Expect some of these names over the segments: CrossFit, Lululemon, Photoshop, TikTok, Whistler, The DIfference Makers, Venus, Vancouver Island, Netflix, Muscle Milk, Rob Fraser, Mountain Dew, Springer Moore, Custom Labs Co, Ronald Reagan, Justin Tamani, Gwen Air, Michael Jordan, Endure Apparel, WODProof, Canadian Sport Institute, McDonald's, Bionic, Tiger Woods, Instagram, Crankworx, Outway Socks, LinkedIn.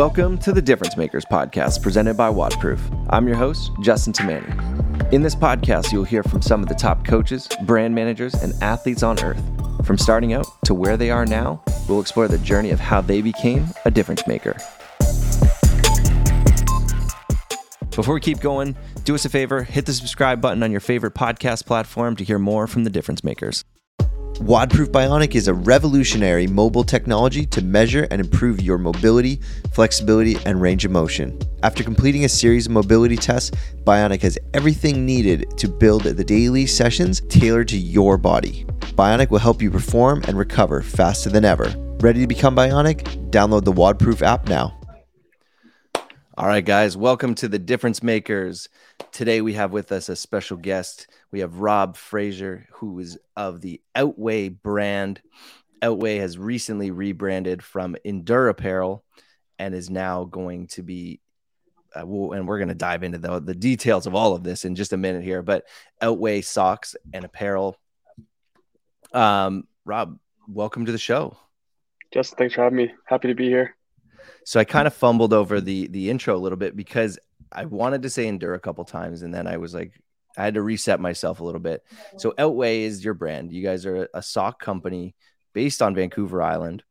Welcome to the Difference Makers podcast presented by WODProof. I'm your host, Justin Tamani. In this podcast, you'll hear from some of the top coaches, brand managers, and athletes on earth. From starting out to where they are now, we'll explore the journey of how they became a difference maker. Before we keep going, do us a favor, hit the subscribe button on your favorite podcast platform to hear more from the Difference Makers. WODProof Bionic is a revolutionary mobile technology to measure and improve your mobility, flexibility, and range of motion. After completing a series of mobility tests, Bionic has everything needed to build the daily sessions tailored to your body. Bionic will help you perform and recover faster than ever. Ready to become Bionic? Download the WODProof app now. All right, guys, welcome to the Difference Makers. Today we have with us a special guest. We have Rob Fraser, who is of the Outway brand. Outway has recently rebranded from Endure Apparel and is now going to be, and we're going to dive into the details of all of this in just a minute here, but Outway Socks and Apparel. Rob, welcome to the show. Justin, thanks for having me. Happy to be here. So I kind of fumbled over the intro a little bit because I wanted to say Endure a couple times, and then I was like, I had to reset myself a little bit. So Outway is your brand. You guys are a sock company based on Vancouver Island.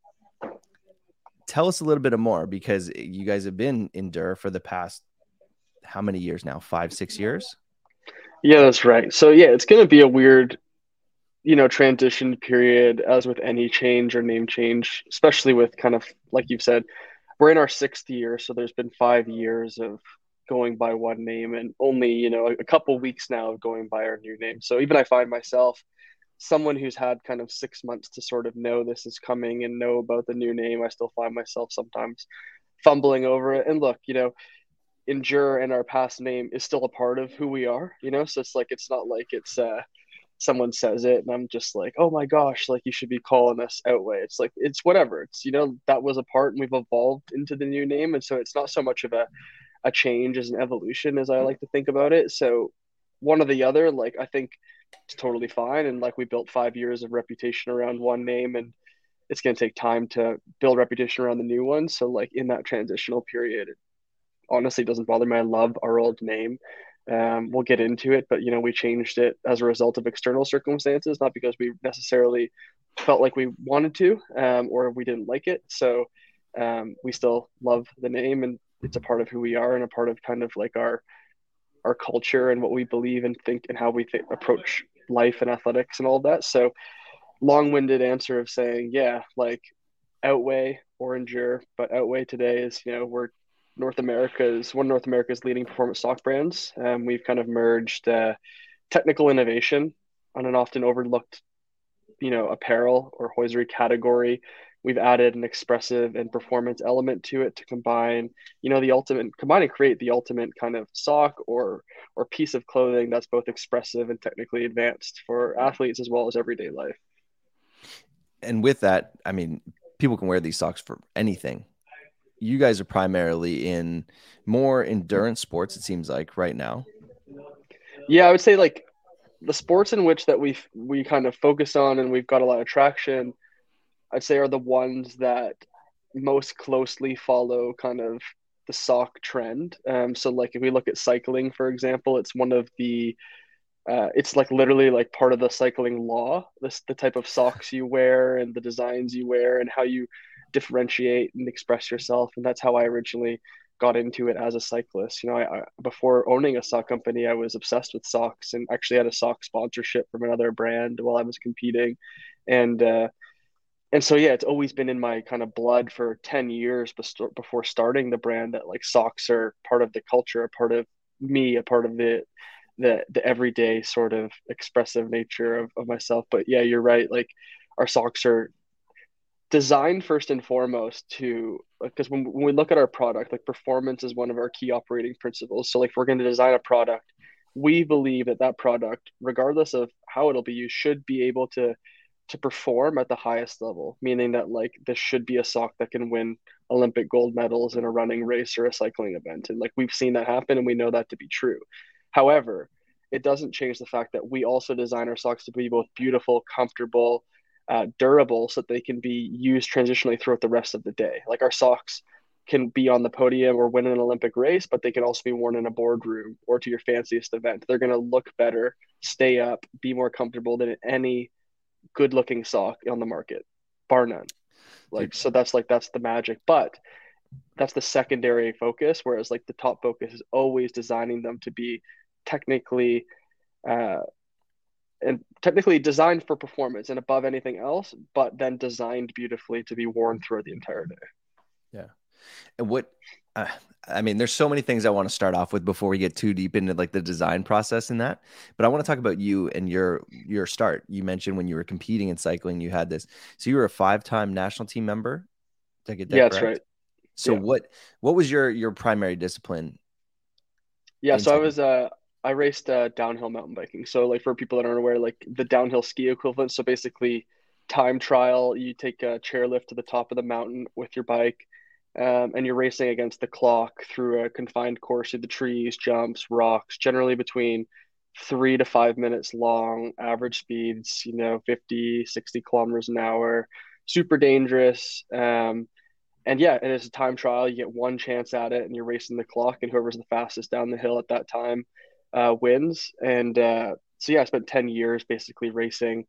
Tell us a little bit more, because you guys have been Endure for the past how many years now? 5-6 years? Yeah, that's right. So yeah, it's going to be a weird, transition period, as with any change or name change, especially with kind of, like you've said, we're in our 6th year. So there's been 5 years of going by one name and only, a couple weeks now of going by our new name. So even I find myself, someone who's had kind of 6 months to sort of know this is coming and know about the new name, I still find myself sometimes fumbling over it. And look, Endure and our past name is still a part of who we are, so it's not like it's someone says it and I'm just like, oh my gosh, you should be calling us Outway. It's like, it's whatever. It's, that was a part and we've evolved into the new name. And so it's not so much of a change as an evolution as I like to think about it. So one or the other, I think it's totally fine. And we built 5 years of reputation around one name, and it's going to take time to build reputation around the new one. So in that transitional period, it honestly doesn't bother me. I love our old name. We'll get into it, but we changed it as a result of external circumstances, not because we necessarily felt like we wanted to, or we didn't like it. So we still love the name, and it's a part of who we are and a part of kind of our culture and what we believe and think and how we approach life and athletics and all that. So long-winded answer of saying, yeah, Outway or Endure, but Outway today is, we're North America's leading performance sock brands. We've kind of merged technical innovation on an often overlooked, apparel or hosiery category. We've added an expressive and performance element to it to combine, combine and create the ultimate kind of sock or piece of clothing that's both expressive and technically advanced for athletes as well as everyday life. And with that, people can wear these socks for anything. You guys are primarily in more endurance sports, it seems like, right now. Yeah, I would say the sports in which that we kind of focus on and we've got a lot of traction, I'd say, are the ones that most closely follow kind of the sock trend. So if we look at cycling, for example, it's one of the it's literally part of the cycling law, the type of socks you wear and the designs you wear and how you differentiate and express yourself. And that's how I originally got into it as a cyclist. I before owning a sock company, I was obsessed with socks and actually had a sock sponsorship from another brand while I was competing. And so, yeah, it's always been in my kind of blood for 10 years before starting the brand that socks are part of the culture, a part of me, a part of the everyday sort of expressive nature of myself. But yeah, you're right. Our socks are designed first and foremost to, because when we look at our product, performance is one of our key operating principles. So if we're going to design a product, we believe that product, regardless of how it'll be used, should be able to perform at the highest level, meaning that this should be a sock that can win Olympic gold medals in a running race or a cycling event. And we've seen that happen and we know that to be true. However, it doesn't change the fact that we also design our socks to be both beautiful, comfortable, durable, so that they can be used transitionally throughout the rest of the day. Our socks can be on the podium or win an Olympic race, but they can also be worn in a boardroom or to your fanciest event. They're going to look better, stay up, be more comfortable than any good looking sock on the market, bar none. Like, so that's like, that's the magic, but that's the secondary focus. Whereas like the top focus is always designing them to be technically, and technically designed for performance and above anything else, but then designed beautifully to be worn throughout the entire day. Yeah. And what, I mean, there's so many things I want to start off with before we get too deep into like the design process and that, but I want to talk about you and your start. You mentioned when you were competing in cycling, you had this, so you were a 5-time national team member. Did I get that correct? That's right. So yeah. What was your primary discipline? Yeah. So cycling? I raced downhill mountain biking. So like for people that aren't aware, like the downhill ski equivalent. So basically time trial, you take a chairlift to the top of the mountain with your bike, and you're racing against the clock through a confined course of the trees, jumps, rocks, generally between 3 to 5 minutes long, average speeds, 50, 60 kilometers an hour, super dangerous. And yeah, and it's a time trial. You get one chance at it and you're racing the clock, and whoever's the fastest down the hill at that time wins. And so yeah, I spent 10 years basically racing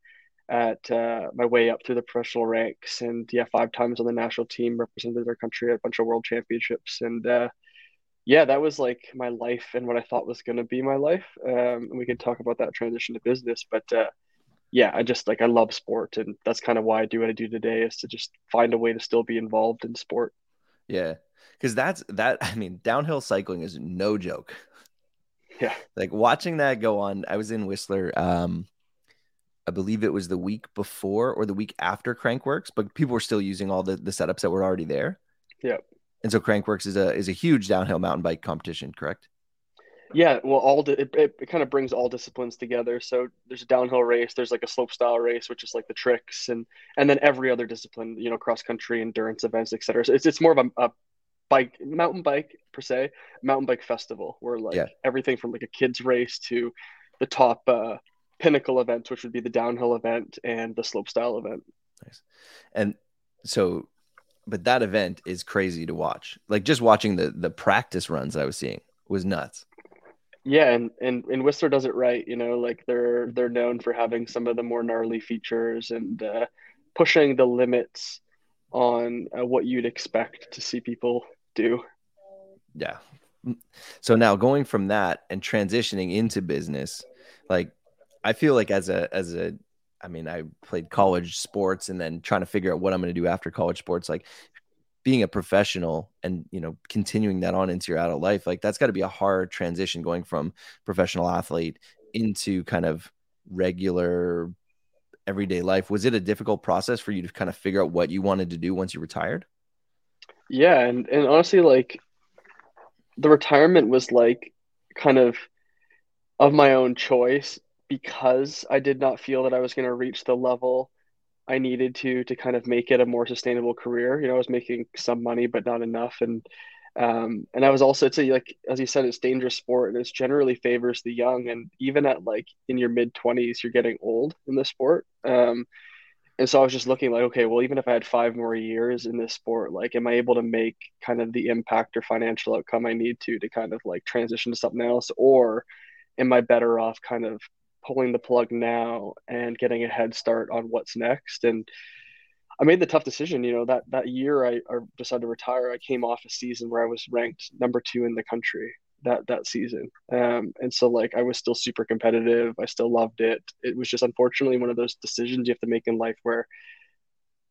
at my way up through the professional ranks, and yeah, 5 times on the national team, represented our country at a bunch of world championships. And yeah, that was like my life and what I thought was going to be my life. And we can talk about that transition to business, but yeah, I just I love sport, and that's kind of why I do what I do today, is to just find a way to still be involved in sport. Yeah. Cause I mean, downhill cycling is no joke. Yeah. Like watching that go on, I was in Whistler, I believe it was the week before or the week after Crankworx, but people were still using all the setups that were already there. Yeah. And so Crankworx is a huge downhill mountain bike competition, correct? Yeah. Well, it kind of brings all disciplines together. So there's a downhill race, there's like a slope style race, which is like the tricks, and then every other discipline, cross country, endurance events, et cetera. So it's more of a bike, mountain bike per se, mountain bike festival, where like everything from like a kid's race to the top, pinnacle events, which would be the downhill event and the slope style event. Nice. And so, but that event is crazy to watch. Like just watching the practice runs I was seeing was nuts. Yeah. And Whistler does it right. Like they're known for having some of the more gnarly features and pushing the limits on what you'd expect to see people do. Yeah. So now going from that and transitioning into business, like, I feel like I played college sports and then trying to figure out what I'm going to do after college sports, like being a professional and, continuing that on into your adult life, like that's got to be a hard transition, going from professional athlete into kind of regular everyday life. Was it a difficult process for you to kind of figure out what you wanted to do once you retired? Yeah. And honestly, like the retirement was like kind of my own choice, because I did not feel that I was going to reach the level I needed to kind of make it a more sustainable career. I was making some money, but not enough. And I was also, as you said, it's dangerous sport, and it generally favors the young. And even at in your mid 20s, you're getting old in this sport. And so I was just looking like, okay, well, even if I had 5 more years in this sport, like, am I able to make kind of the impact or financial outcome I need to kind of like transition to something else? Or am I better off kind of pulling the plug now and getting a head start on what's next? And I made the tough decision, that year I decided to retire. I came off a season where I was ranked number 2 in the country that season. And so like, I was still super competitive. I still loved it. It was just, unfortunately, one of those decisions you have to make in life where,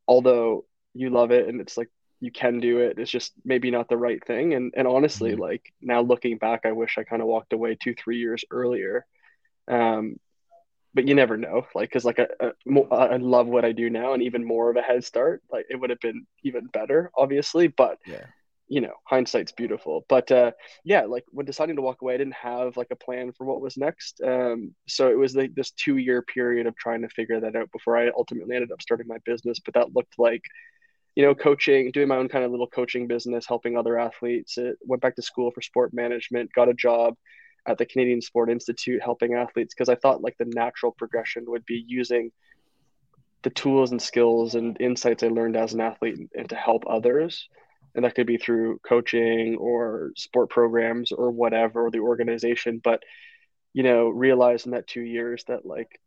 although you love it and it's like, you can do it, it's just maybe not the right thing. And honestly, like now looking back, I wish I kind of walked away 2-3 years earlier. But you never know, like, cause like I love what I do now, and even more of a head start, like it would have been even better, obviously, but yeah, hindsight's beautiful. But, yeah, like when deciding to walk away, I didn't have like a plan for what was next. So it was like this 2-year period of trying to figure that out before I ultimately ended up starting my business. But that looked like, coaching, doing my own kind of little coaching business, helping other athletes. It went back to school for sport management, got a job at the Canadian Sport Institute helping athletes, because I thought like the natural progression would be using the tools and skills and insights I learned as an athlete and to help others. And that could be through coaching or sport programs or whatever, or the organization. But, you know, realizing that 2 years that like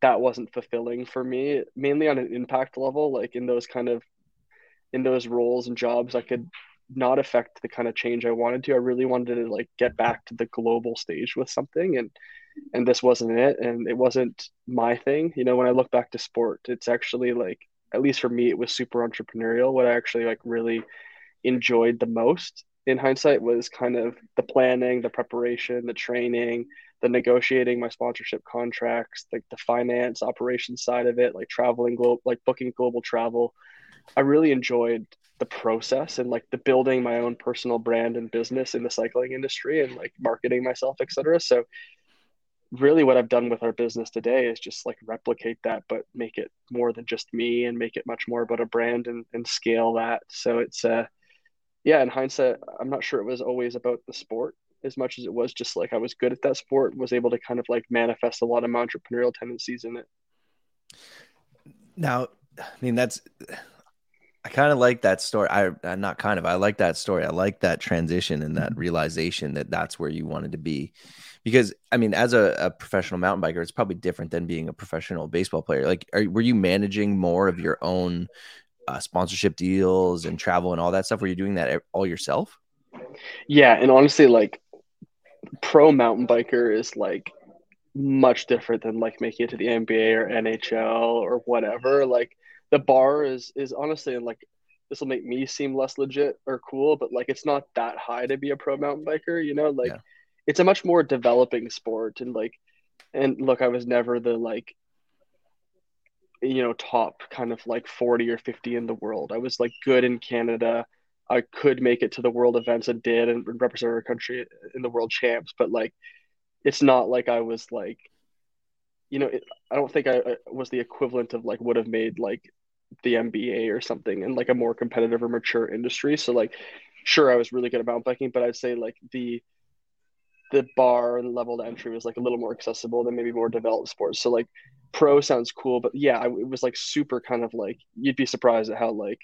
that wasn't fulfilling for me, mainly on an impact level, like in those kind of, in those roles and jobs, I could not affect the kind of change I wanted to. I really wanted to like get back to the global stage with something, and this wasn't it. And it wasn't my thing. You know, when I look back to sport, it's actually like, at least for me, it was super entrepreneurial. What I actually like really enjoyed the most in hindsight was kind of the planning, the preparation, the training, the negotiating my sponsorship contracts, like the finance operations side of it, like traveling global, like booking global travel. I really enjoyed the process and like the building my own personal brand and business in the cycling industry and like marketing myself, etc. So really what I've done with our business today is just like replicate that, but make it more than just me and make it much more about a brand and scale that. So it's yeah, in hindsight, I'm not sure it was always about the sport as much as it was just like I was good at that sport, was able to kind of like manifest a lot of my entrepreneurial tendencies in it. Now, I mean, I kind of like that story. I like that story. I like that transition and that realization that that's where you wanted to be, because I mean, as a professional mountain biker, it's probably different than being a professional baseball player. Like, were you managing more of your own sponsorship deals and travel and all that stuff? Were you doing that all yourself? Yeah. And honestly, like pro mountain biker is like much different than like making it to the NBA or NHL or whatever. Like, the bar is honestly, and like this will make me seem less legit or cool, but like it's not that high to be a pro mountain biker, you know, like it's a much more developing sport. And like, and look, I was never the like, you know, top kind of like 40 or 50 in the world. I was like good in Canada. I could make it to the world events and did, and represent our country in the world champs. But like, it's not like I was like, you know, I don't think I was the equivalent of like would have made like the MBA or something in like a more competitive or mature industry. So like, sure, I was really good at mountain biking, but I'd say like the bar and level to entry was like a little more accessible than maybe more developed sports. So like pro sounds cool, but yeah, it was like super kind of like, you'd be surprised at how like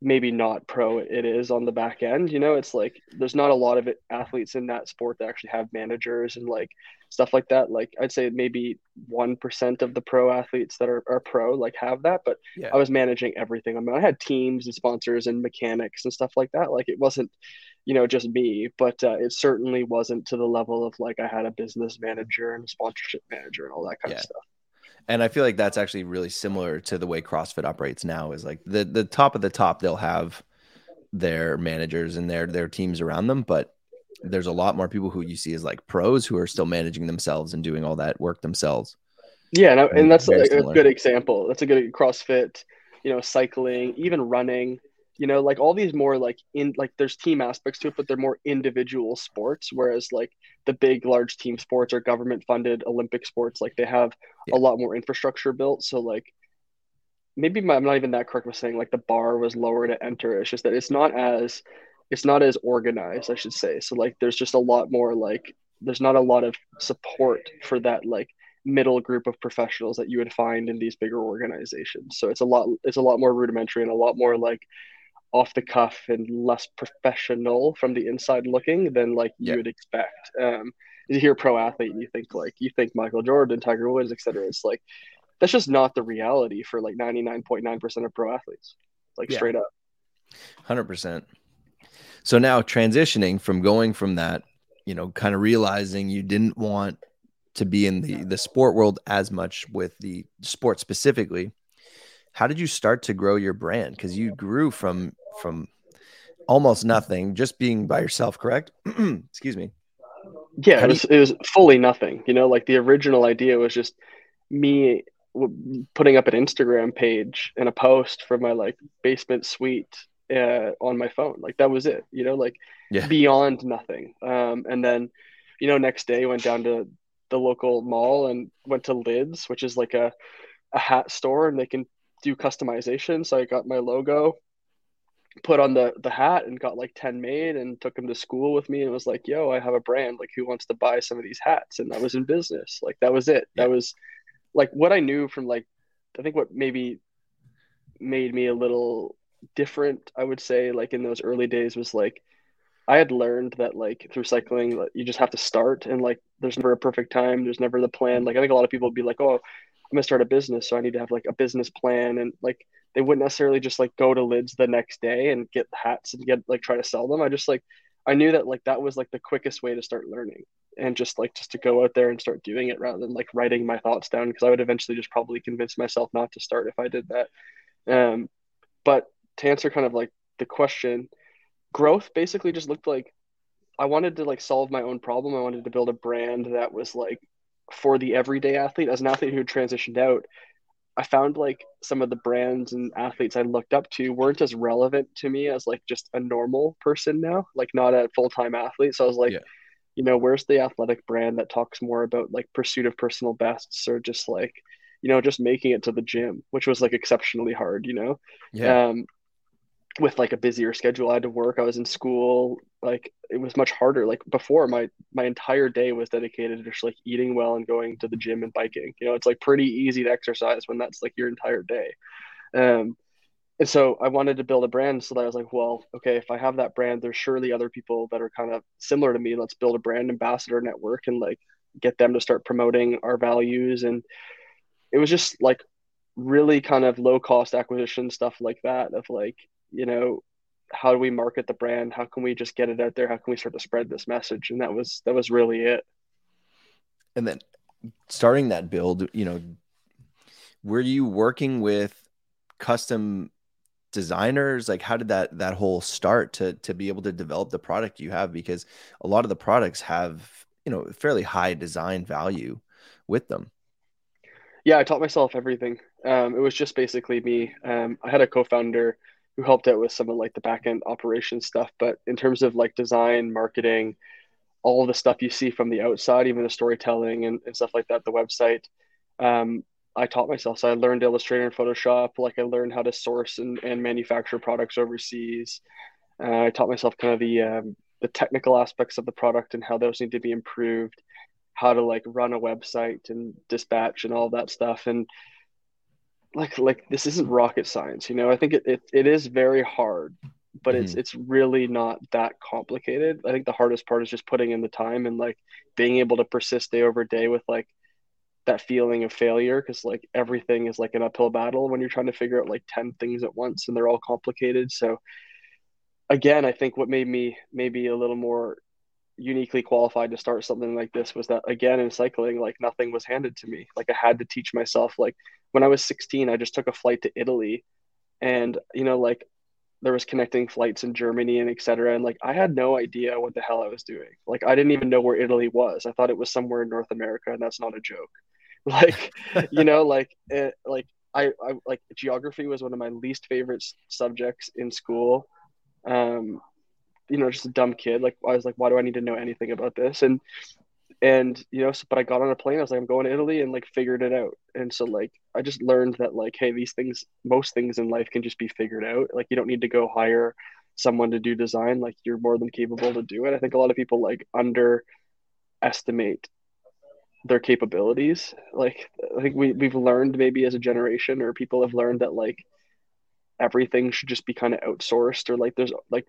maybe not pro it is on the back end. You know, it's like there's not a lot of athletes in that sport that actually have managers and like stuff like that. Like I'd say maybe 1% of the pro athletes that are pro like have that, but yeah. I was managing everything. I mean, I had teams and sponsors and mechanics and stuff like that. Like it wasn't, you know, just me, but it certainly wasn't to the level of like I had a business manager and a sponsorship manager and all that kind of stuff. And I feel like that's actually really similar to the way CrossFit operates now, is like the top of the top, they'll have their managers and their teams around them. But there's a lot more people who you see as like pros who are still managing themselves and doing all that work themselves. Yeah. And that's like a good example. That's a good CrossFit, you know, cycling, even running, you know, like all these more like in like there's team aspects to it, but they're more individual sports. Whereas like the big, large team sports or government funded Olympic sports, like they have a lot more infrastructure built. So like maybe I'm not even that correct with saying like the bar was lower to enter. It's just that it's not as organized, I should say. So like, there's just a lot more, like there's not a lot of support for that, like middle group of professionals that you would find in these bigger organizations. So it's a lot more rudimentary and a lot more like off the cuff and less professional from the inside looking than like you would expect. You hear pro athlete and you think Michael Jordan, Tiger Woods, etc. It's like, that's just not the reality for like 99.9% of pro athletes, like straight up. 100%. So now transitioning from going from that, you know, kind of realizing you didn't want to be in the sport world as much with the sport specifically, how did you start to grow your brand? Because you grew from almost nothing, just being by yourself, correct? Excuse me. Yeah, it was fully nothing. You know, like the original idea was just me putting up an Instagram page and a post from my like basement suite on my phone. Like that was it, you know, like beyond nothing. And then, you know, next day went down to the local mall and went to Lids, which is like a hat store, and they can do customization. So I got my logo put on the hat and got like 10 made and took them to school with me and was like, yo, I have a brand, like who wants to buy some of these hats? And I was in business. Like that was it. Yeah. That was like what I knew from like, I think what maybe made me a little different, I would say, like in those early days was like, I had learned that like through cycling, you just have to start, and like, there's never a perfect time. There's never the plan. Like, I think a lot of people would be like, oh, I'm gonna start a business, so I need to have like a business plan. And like, they wouldn't necessarily just like go to Lids the next day and get hats and get like, try to sell them. I just like, I knew that like, that was like the quickest way to start learning, and just like, just to go out there and start doing it rather than like writing my thoughts down. Cause I would eventually just probably convince myself not to start if I did that. But to answer kind of like the question, growth basically just looked like I wanted to like solve my own problem. I wanted to build a brand that was like for the everyday athlete. As an athlete who had transitioned out, I found like some of the brands and athletes I looked up to weren't as relevant to me as like just a normal person now, like not a full-time athlete. So I was like, you know, where's the athletic brand that talks more about like pursuit of personal bests, or just like, you know, just making it to the gym, which was like exceptionally hard, you know? With like a busier schedule, I had to work, I was in school, like it was much harder. Like before, my entire day was dedicated to just like eating well and going to the gym and biking, you know. It's like pretty easy to exercise when that's like your entire day. And so I wanted to build a brand so that I was like, well, okay, if I have that brand, there's surely other people that are kind of similar to me. Let's build a brand ambassador network and like get them to start promoting our values. And it was just like really kind of low cost acquisition stuff like that, of like, you know, how do we market the brand? How can we just get it out there? How can we start to spread this message? And that was really it. And then starting that build, you know, were you working with custom designers? Like, how did that whole start to be able to develop the product you have? Because a lot of the products have, you know, fairly high design value with them. Yeah, I taught myself everything. It was just basically me. I had a co-founder who helped out with some of like the back-end operations stuff. But in terms of like design, marketing, all of the stuff you see from the outside, even the storytelling and stuff like that, the website, I taught myself. So I learned Illustrator and Photoshop. Like I learned how to source and manufacture products overseas. I taught myself kind of the technical aspects of the product and how those need to be improved, how to like run a website and dispatch and all that stuff. And like this isn't rocket science, you know. I think it is very hard, but it's really not that complicated. I think the hardest part is just putting in the time and like being able to persist day over day with like that feeling of failure, because like everything is like an uphill battle when you're trying to figure out like 10 things at once and they're all complicated. So again, I think what made me maybe a little more uniquely qualified to start something like this was that, again, in cycling, like nothing was handed to me. Like I had to teach myself. Like when I was 16, I just took a flight to Italy, and, you know, like there was connecting flights in Germany and et cetera. And like, I had no idea what the hell I was doing. Like, I didn't even know where Italy was. I thought it was somewhere in North America, and that's not a joke. Like, you know, like, it, like I like geography was one of my least favorite subjects in school. You know, just a dumb kid. Like I was like, why do I need to know anything about this? And, you know, so, but I got on a plane, I was like, I'm going to Italy, and like figured it out. And so like, I just learned that like, hey, these things, most things in life can just be figured out. Like you don't need to go hire someone to do design. Like you're more than capable to do it. I think a lot of people like underestimate their capabilities. Like I think we've learned maybe as a generation, or people have learned that like everything should just be kind of outsourced, or like there's like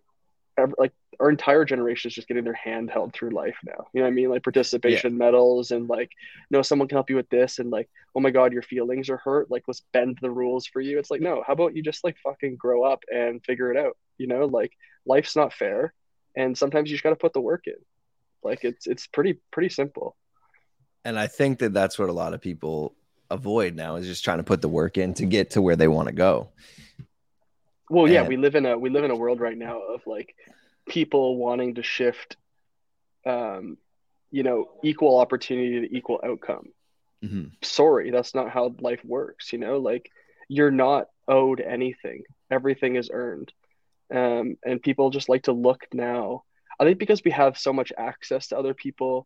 our entire generation is just getting their hand held through life now, you know what I mean? Like participation medals and like, no, someone can help you with this, and like, oh my God, your feelings are hurt, like let's bend the rules for you. It's like, no, how about you just like fucking grow up and figure it out, you know? Like life's not fair, and sometimes you just got to put the work in. Like it's pretty simple. And I think that that's what a lot of people avoid now, is just trying to put the work in to get to where they want to go. Well, yeah, we live in a world right now of like people wanting to shift, you know, equal opportunity to equal outcome. Mm-hmm. Sorry, that's not how life works. You know, like you're not owed anything; everything is earned. And people just like to look now. I think because we have so much access to other people,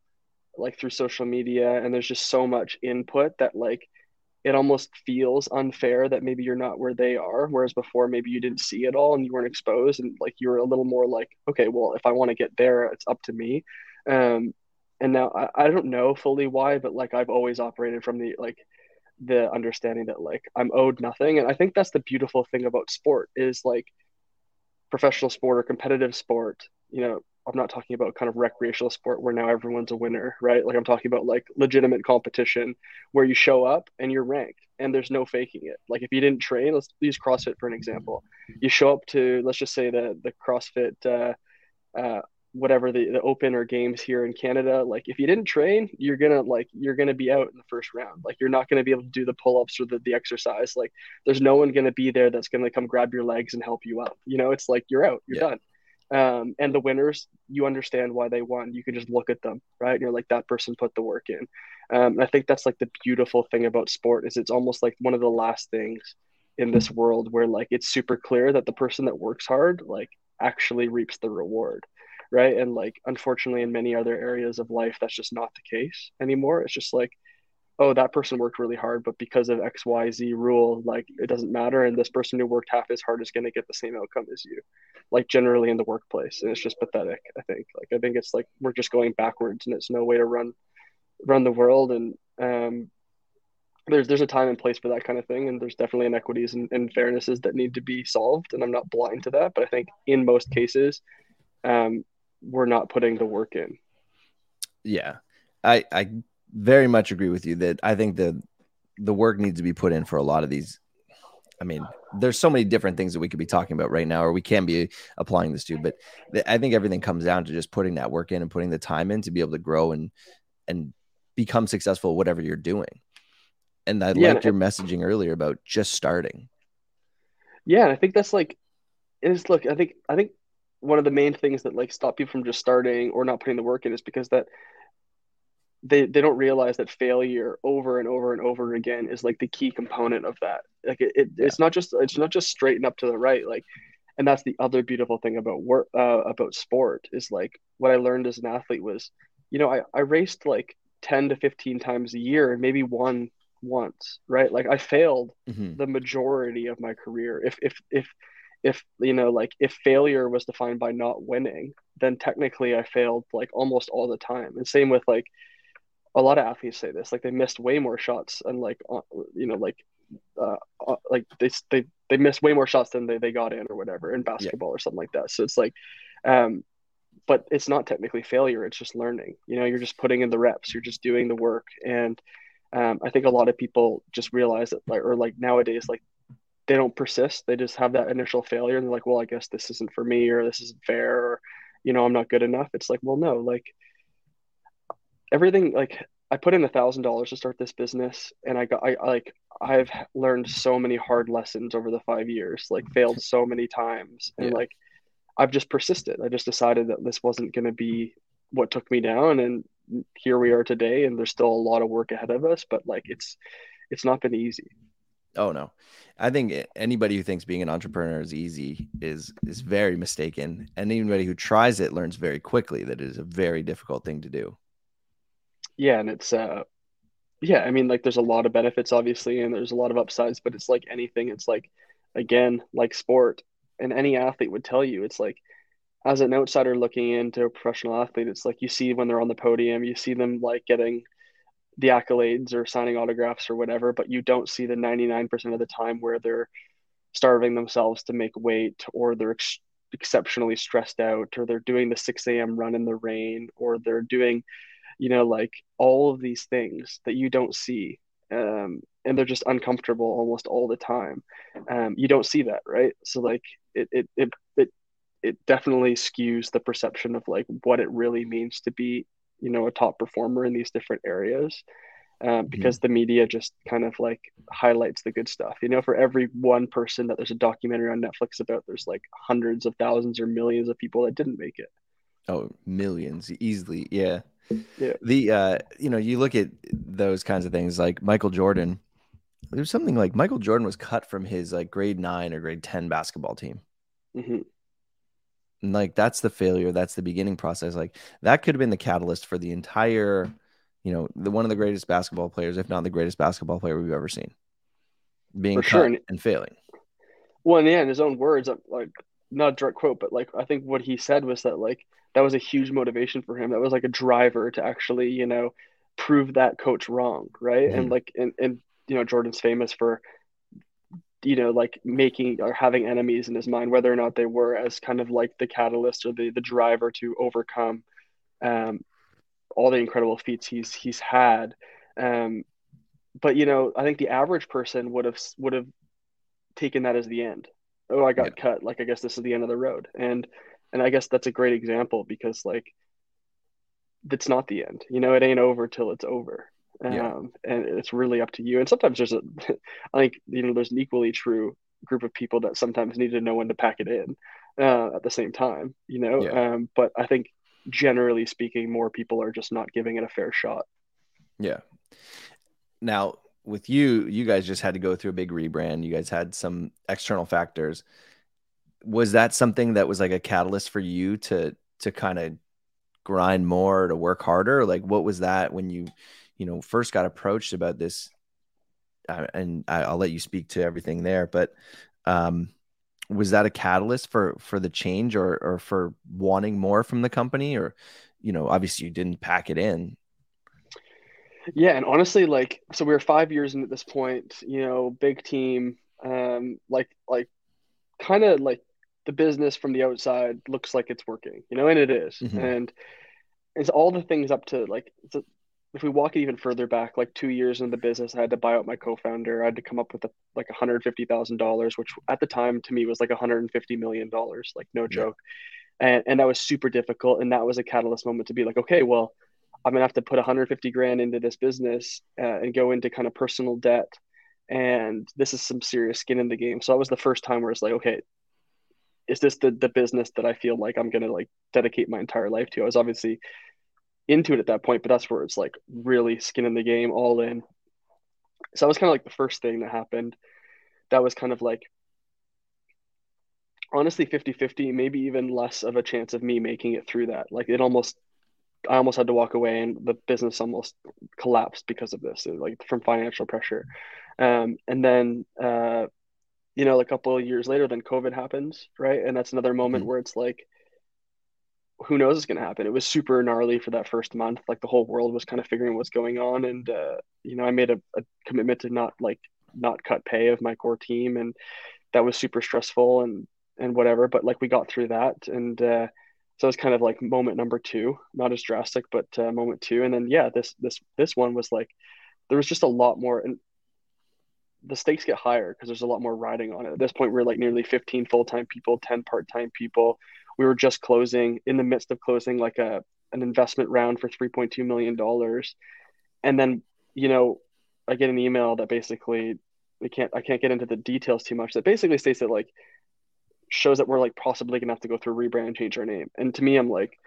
like through social media, and there's just so much input that like, it almost feels unfair that maybe you're not where they are. Whereas before, maybe you didn't see it all and you weren't exposed, and like, you were a little more like, okay, well, if I want to get there, it's up to me. And now I don't know fully why, but like, I've always operated from the, like, the understanding that like I'm owed nothing. And I think that's the beautiful thing about sport is like professional sport or competitive sport. You know, I'm not talking about kind of recreational sport where now everyone's a winner, right? Like I'm talking about like legitimate competition where you show up and you're ranked and there's no faking it. Like if you didn't train, let's use CrossFit for an example. You show up to, let's just say the CrossFit, whatever the open or games here in Canada, like if you didn't train, you're gonna be out in the first round. Like you're not gonna be able to do the pull-ups or the exercise. Like there's no one gonna be there that's gonna come grab your legs and help you up. You know, it's like you're out, you're done. And the winners, you understand why they won. You can just look at them, right? And you're like, that person put the work in. And I think that's like the beautiful thing about sport is it's almost like one of the last things in this world where like it's super clear that the person that works hard like actually reaps the reward. Right. And like, unfortunately, in many other areas of life, that's just not the case anymore. It's just like, oh, that person worked really hard, but because of X, Y, Z rule, like it doesn't matter. And this person who worked half as hard is going to get the same outcome as you, like generally in the workplace. And it's just pathetic. I think it's like, we're just going backwards and it's no way to run the world. And there's a time and place for that kind of thing. And there's definitely inequities and fairnesses that need to be solved. And I'm not blind to that, but I think in most cases, we're not putting the work in. Yeah, I very much agree with you that I think the work needs to be put in for a lot of these. I mean, there's so many different things that we could be talking about right now, or we can be applying this to, but I think everything comes down to just putting that work in and putting the time in to be able to grow and become successful at whatever you're doing. And I liked your messaging earlier about just starting. Yeah, I think that's like, I think one of the main things that like stop people from just starting or not putting the work in is because that they don't realize that failure over and over and over again is like the key component of that. Like it's not just straighten up to the right. Like, and that's the other beautiful thing about work, about sport is like what I learned as an athlete was, you know, I raced like 10 to 15 times a year and maybe won once, right? Like I failed the majority of my career. If you know, like if failure was defined by not winning, then technically I failed like almost all the time. And same with like a lot of athletes say this, like they missed way more shots and like, you know, like they missed way more shots than they got in or whatever in basketball or something like that. So it's like, but it's not technically failure. It's just learning, you know, you're just putting in the reps, you're just doing the work. And I think a lot of people just realize that like, or like nowadays, like, they don't persist. They just have that initial failure and they're like, well, I guess this isn't for me or this isn't fair or, you know, I'm not good enough. It's like, well, no, like everything, like I put in $1,000 to start this business and I've learned so many hard lessons over the 5 years, like failed so many times. And like, I've just persisted. I just decided that this wasn't going to be what took me down. And here we are today and there's still a lot of work ahead of us, but like, it's not been easy. Oh no. I think anybody who thinks being an entrepreneur is easy is very mistaken. And anybody who tries it learns very quickly that it is a very difficult thing to do. Yeah. And it's, I mean, like there's a lot of benefits obviously, and there's a lot of upsides, but it's like anything. It's like, again, like sport and any athlete would tell you, it's like, as an outsider looking into a professional athlete, it's like, you see when they're on the podium, you see them like getting the accolades or signing autographs or whatever, but you don't see the 99% of the time where they're starving themselves to make weight or they're exceptionally stressed out or they're doing the 6 a.m. run in the rain or they're doing, you know, like all of these things that you don't see. And they're just uncomfortable almost all the time. You don't see that, right? So like it definitely skews the perception of like what it really means to be, you know, a top performer in these different areas because the media just kind of like highlights the good stuff, you know, for every one person that there's a documentary on Netflix about, there's like hundreds of thousands or millions of people that didn't make it. Oh, millions easily. Yeah. Yeah. The, you know, you look at those kinds of things like Michael Jordan, there's something like Michael Jordan was cut from his like grade 9 or grade 10 basketball team. Mm-hmm. And like, that's the failure. That's the beginning process. Like that could have been the catalyst for the entire, you know, one of the greatest basketball players, if not the greatest basketball player we've ever seen, being cut and failing. Well, and yeah, in his own words, like not a direct quote, but like, I think what he said was that like, that was a huge motivation for him. That was like a driver to actually, you know, prove that coach wrong. Right. Mm-hmm. And like, and you know, Jordan's famous for, you know, like making or having enemies in his mind, whether or not they were, as kind of like the catalyst or the driver to overcome all the incredible feats he's had. But, you know, I think the average person would have taken that as the end. Oh, I got cut. Like, I guess this is the end of the road. And I guess that's a great example, because like, it's not the end, you know, it ain't over till it's over. And it's really up to you. And sometimes there's I think, you know, there's an equally true group of people that sometimes need to know when to pack it in at the same time, you know? Yeah. But I think generally speaking, more people are just not giving it a fair shot. Yeah. Now with you guys just had to go through a big rebrand. You guys had some external factors. Was that something that was like a catalyst for you to kind of grind more, to work harder? Like, what was that when you know, first got approached about this? And I'll let you speak to everything there, but was that a catalyst for the change or for wanting more from the company? Or, you know, obviously you didn't pack it in. Yeah. And honestly, like, so we were 5 years in at this point, you know, big team, like kind of like the business from the outside looks like it's working, you know, and it is. Mm-hmm. And it's all the things up to like, if we walk it even further back, like 2 years into the business, I had to buy out my co-founder. I had to come up with like $150,000, which at the time to me was like $150 million, like no joke. And that was super difficult. And that was a catalyst moment to be like, okay, well, I'm gonna have to put $150,000 into this business and go into kind of personal debt. And this is some serious skin in the game. So that was the first time where it's like, okay, is this the business that I feel like I'm going to like dedicate my entire life to? I was obviously into it at that point, but that's where it's like really skin in the game, all in. So that was kind of like the first thing that happened. That was kind of like, honestly, 50-50, maybe even less of a chance of me making it through that. Like I almost had to walk away, and the business almost collapsed because of this, like from financial pressure. And then, you know, a couple of years later, then COVID happens. Right. And that's another moment where it's like, who knows what's going to happen. It was super gnarly for that first month. Like the whole world was kind of figuring what's going on. And, you know, I made a commitment to not cut pay of my core team. And that was super stressful and whatever, but like we got through that. And, so it's kind of like moment number two, not as drastic, but moment two. And then, yeah, this one was like, there was just a lot more, and the stakes get higher because there's a lot more riding on it. At this point, we're like nearly 15 full-time people, 10 part-time people. We were just closing, in the midst of closing, like an investment round for $3.2 million. And then, you know, I get an email that basically, I can't get into the details too much, that basically states that like, shows that we're like possibly gonna have to go through a rebrand, change our name. And to me, I'm like,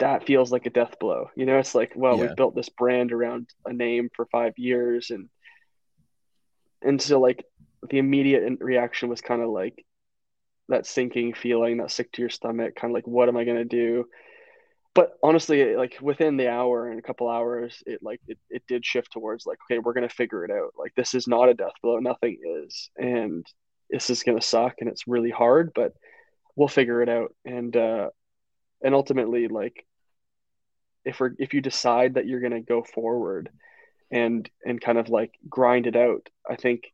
that feels like a death blow. You know, it's like, well, we built this brand around a name for 5 years. And so like the immediate reaction was kind of like that sinking feeling, that sick to your stomach, kind of like, what am I gonna do? But honestly, like within the hour and a couple hours, it did shift towards like, okay, we're gonna figure it out. Like this is not a death blow, nothing is. And this is going to suck and it's really hard, but we'll figure it out. And ultimately, like if you decide that you're going to go forward and kind of like grind it out, I think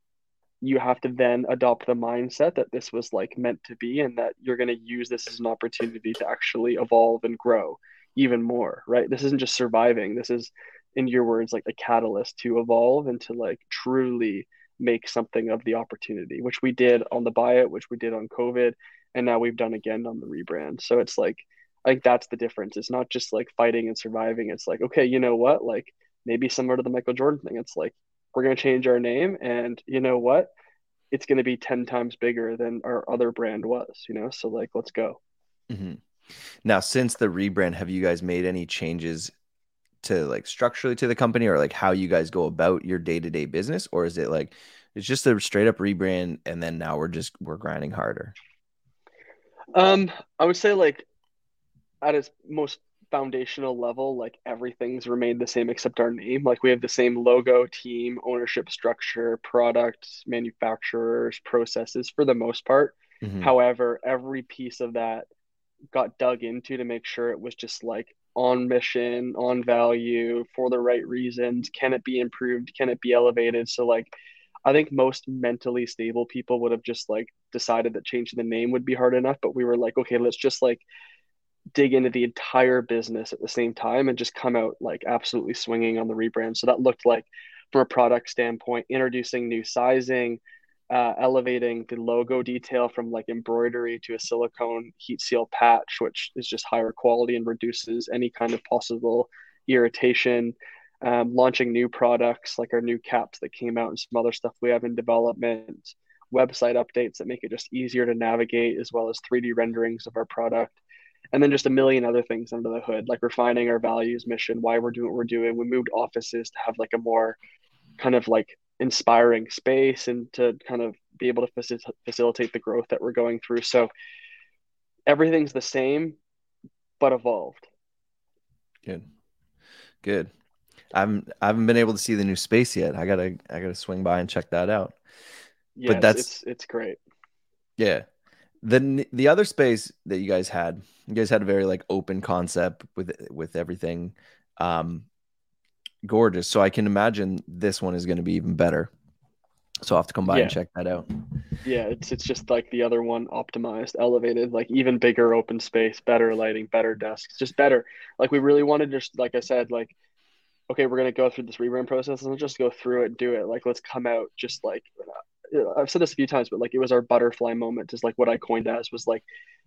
you have to then adopt the mindset that this was like meant to be, and that you're going to use this as an opportunity to actually evolve and grow even more, right? This isn't just surviving. This is, in your words, like a catalyst to evolve and to like truly make something of the opportunity, which we did on the buyout, which we did on COVID, and now we've done again on the rebrand. So it's like, I think that's the difference. It's not just like fighting and surviving. It's like, okay, you know what? Like maybe similar to the Michael Jordan thing, it's like, we're going to change our name, and you know what? It's going to be 10 times bigger than our other brand was, you know? So like, let's go. Mm-hmm. Now, since the rebrand, have you guys made any changes to like structurally to the company, or like how you guys go about your day-to-day business? Or is it like, it's just a straight up rebrand and then now we're grinding harder? I would say like at its most foundational level, like everything's remained the same except our name. Like we have the same logo, team, ownership structure, products, manufacturers, processes for the most part. Mm-hmm. However, every piece of that got dug into to make sure it was just like on mission, on value, for the right reasons? Can it be improved? Can it be elevated? So like, I think most mentally stable people would have just like decided that changing the name would be hard enough, but we were like, okay, let's just like dig into the entire business at the same time and just come out like absolutely swinging on the rebrand. So that looked like, from a product standpoint, introducing new sizing, elevating the logo detail from like embroidery to a silicone heat seal patch, which is just higher quality and reduces any kind of possible irritation. Launching new products like our new caps that came out and some other stuff we have in development, website updates that make it just easier to navigate, as well as 3D renderings of our product. And then just a million other things under the hood, like refining our values, mission, why we're doing what we're doing. We moved offices to have like a more kind of like inspiring space and to kind of be able to facilitate the growth that we're going through. So everything's the same, but evolved. Good. I haven't been able to see the new space yet. I gotta swing by and check that out. Yeah, but that's it's great. Yeah. The other space that you guys had a very like open concept with everything, gorgeous. So I can imagine this one is going to be even better. So I'll have to come by and check that out. Yeah, it's just like the other one, optimized, elevated, like even bigger open space, better lighting, better desks, just better. Like we really wanted, just like I said, like, okay, we're going to go through this rebrand process and we'll just go through it and do it. Like, let's come out just like, I've said this a few times, but like it was our butterfly moment is like what I coined as was like